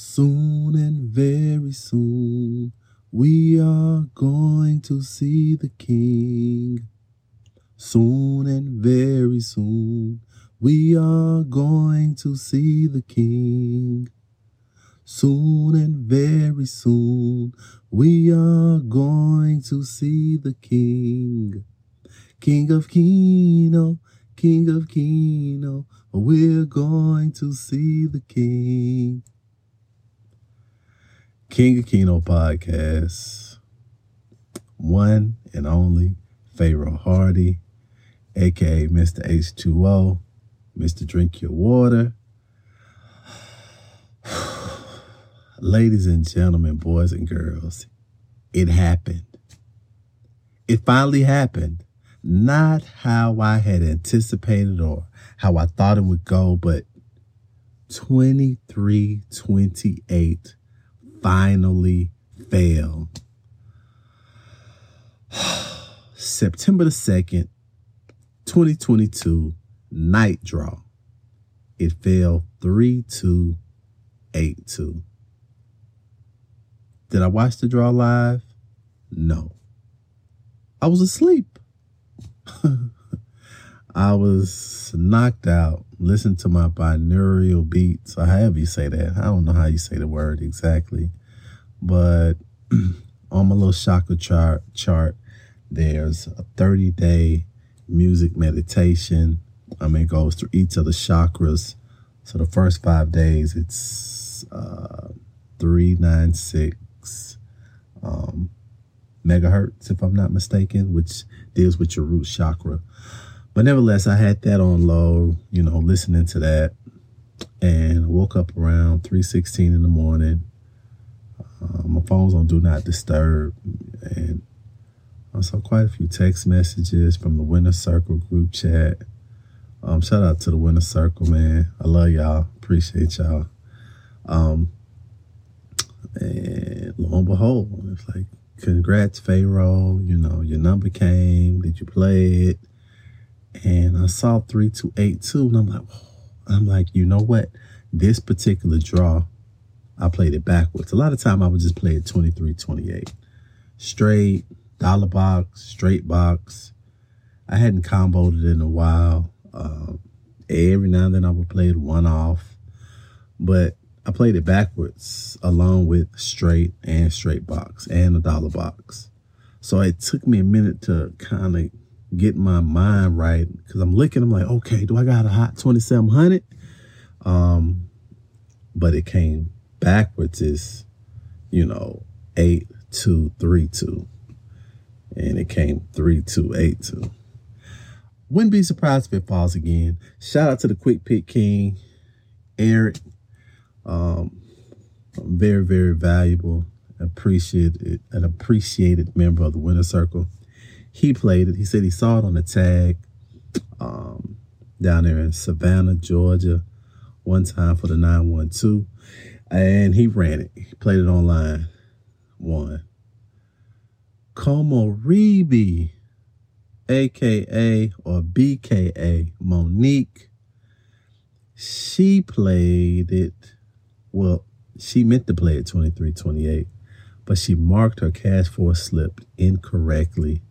Soon and very soon, we are going to see the King. Soon and very soon, we are going to see the King. Soon and very soon, we are going to see the King. King of Kino, King of Kino, we're going to see the King. King of Kino podcast, one and only Pharaoh Hardy, aka Mr. H2O, Mr. Drink Your Water. Ladies and gentlemen, boys and girls, it happened. It finally happened. Not how I had anticipated or how I thought it would go, but 23-28 finally fell. September the 2nd, 2022, night draw. It fell 3-2, 8-2. Did I watch the draw live? No. I was asleep. I was knocked out. Listen to my binaural beats, or however you say that. I don't know how you say the word exactly, but on my little chakra chart, there's a 30-day music meditation. I mean, it goes through each of the chakras. So the first 5 days, it's 396 megahertz, if I'm not mistaken, which deals with your root chakra. But nevertheless, I had that on low, you know, listening to that, and woke up around 3:16 in the morning. My phone's on Do Not Disturb, and I saw quite a few text messages from the Winner's Circle group chat. Shout out to the Winner's Circle, man. I love y'all. Appreciate y'all. And lo and behold, it's like, congrats, Pharaoh, you know, your number came. Did you play it? And I saw 3-2-8-2, and I'm like, you know what? This particular draw, I played it backwards. A lot of time I would just play it 23-28. Straight, dollar box, straight box. I hadn't comboed it in a while. Every now and then I would play it one off. But I played it backwards along with straight and straight box and a dollar box. So it took me a minute to kind of get my mind right, because I'm like, okay, do I got a hot 2700? But it came backwards as, you know, 8232, and it came 3282. Wouldn't be surprised if it falls again. Shout out to the Quick Pick King, Eric. Very, very valuable, appreciated member of the Winner's Circle. He played it. He said he saw it on the tag down there in Savannah, Georgia, one time for the 912, and he ran it. He played it online. One. Como Rebe, a.k.a. or b.k.a. Monique, she played it. Well, she meant to play at 23-28, but she marked her cash for a slip incorrectly.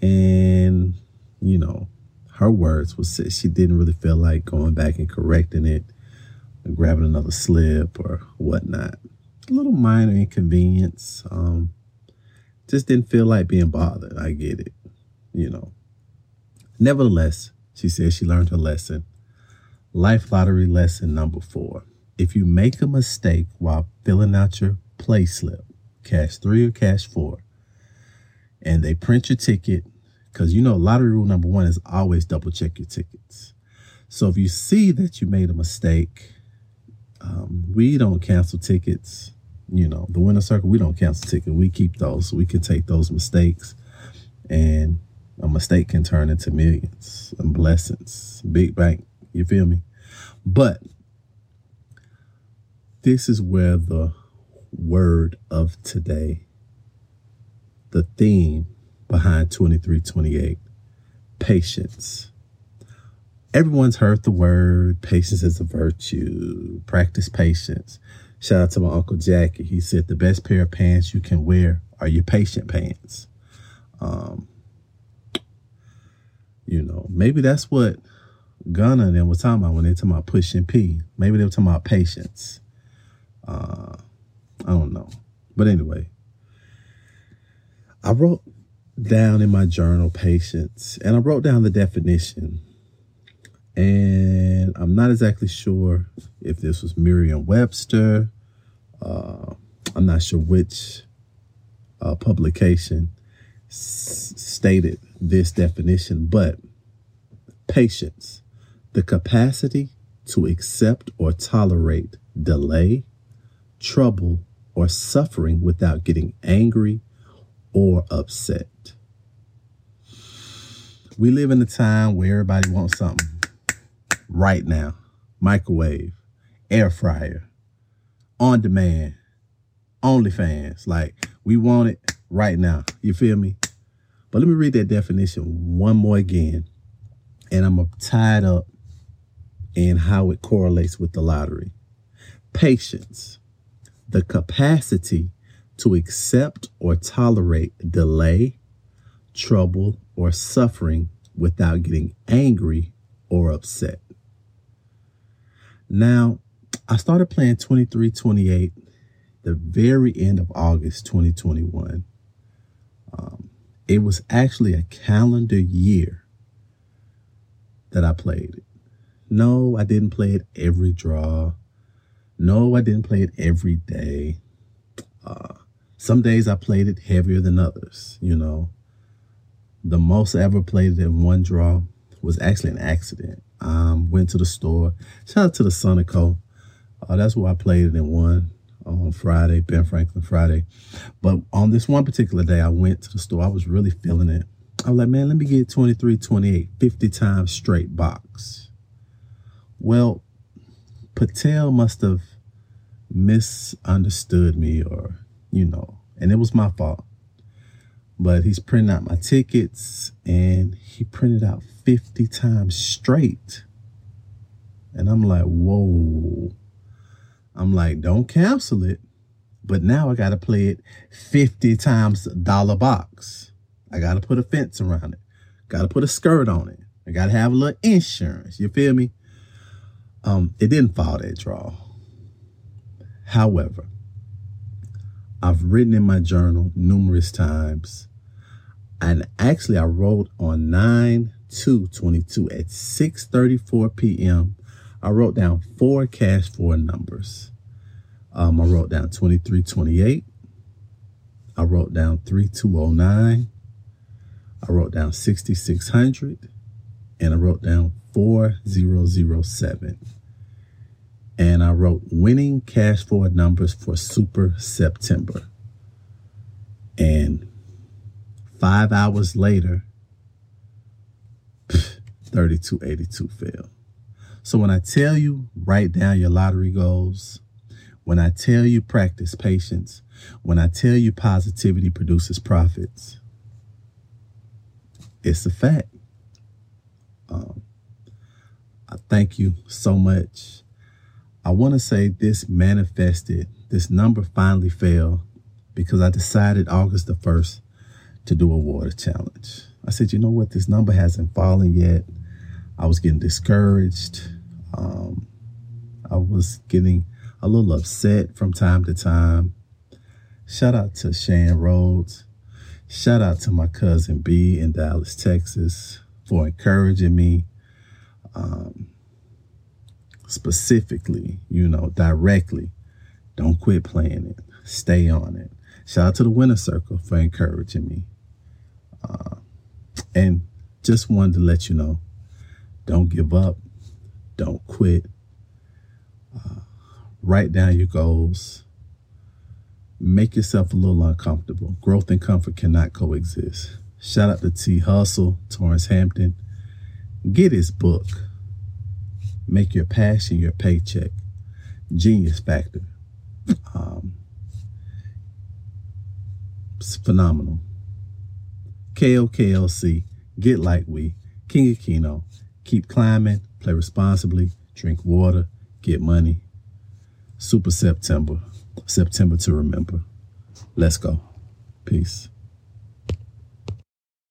And, you know, her words was she didn't really feel like going back and correcting it and grabbing another slip or whatnot. A little minor inconvenience. Just didn't feel like being bothered. I get it, you know. Nevertheless, she said she learned her lesson. Life lottery lesson number 4. If you make a mistake while filling out your play slip, cash 3 or cash 4, and they print your ticket, because you know lottery rule number 1 is always double check your tickets. So if you see that you made a mistake, we don't cancel tickets. You know, the Winner's Circle, we don't cancel tickets. We keep those so we can take those mistakes, and a mistake can turn into millions and blessings. Big bank, you feel me? But this is where the word of today, the theme behind 23-28, patience. Everyone's heard the word, patience is a virtue, practice patience. Shout out to my Uncle Jackie. He said, the best pair of pants you can wear are your patient pants. You know, maybe that's what Gunner and them was talking about when they were talking about push and pee. Maybe they were talking about patience. I don't know. But anyway, I wrote down in my journal patience, and I wrote down the definition. And I'm not exactly sure if this was Merriam-Webster. I'm not sure which publication stated this definition, but patience, the capacity to accept or tolerate delay, trouble, or suffering without getting angry or upset. We live in a time where everybody wants something right now. Microwave, air fryer, on demand, OnlyFans. Like, we want it right now. You feel me? But let me read that definition one more again. And I'm going to tie it up in how it correlates with the lottery. Patience, the capacity to accept or tolerate delay, trouble, or suffering without getting angry or upset. Now, I started playing 2328 the very end of August 2021. It was actually a calendar year that I played it. No, I didn't play it every draw. No, I didn't play it every day. Some days I played it heavier than others, you know. The most I ever played it in one draw was actually an accident. Went to the store. Shout out to the Sonico. That's where I played it in one on Friday, Ben Franklin Friday. But on this one particular day, I went to the store. I was really feeling it. I was like, man, let me get 23, 28, 50 times straight box. Well, Patel must have misunderstood me or, you know, and it was my fault. But he's printing out my tickets, and he printed out 50 times straight. And I'm like, whoa. I'm like, don't cancel it. But now I got to play it 50 times dollar box. I got to put a fence around it. Got to put a skirt on it. I got to have a little insurance. You feel me? It didn't fall that draw. However, I've written in my journal numerous times. And actually, I wrote on 9/2/22 at 6:34 p.m. I wrote down four cash four numbers. I wrote down 2328. I wrote down 3209. I wrote down 6600. And I wrote down 4007. And I wrote winning cash four numbers for Super September. And 5 hours later, 3282 fell. So when I tell you, write down your lottery goals. When I tell you, practice patience. When I tell you, positivity produces profits. It's a fact. I thank you so much. I want to say this manifested, this number finally fell because I decided August the 1st to do a water challenge. I said, you know what? This number hasn't fallen yet. I was getting discouraged. I was getting a little upset from time to time. Shout out to Shane Rhodes. Shout out to my cousin B in Dallas, Texas for encouraging me. Specifically, you know, directly, don't quit playing it. Stay on it. Shout out to the Winner's Circle for encouraging me. And just wanted to let you know, don't give up. Don't quit. Write down your goals. Make yourself a little uncomfortable. Growth and comfort cannot coexist. Shout out to T Hustle, Torrance Hampton. Get his book. Make your passion your paycheck. Genius Factor. It's phenomenal. KOKLC. Get like we. King of Keno. Keep climbing. Play responsibly. Drink water. Get money. Super September. September to remember. Let's go. Peace.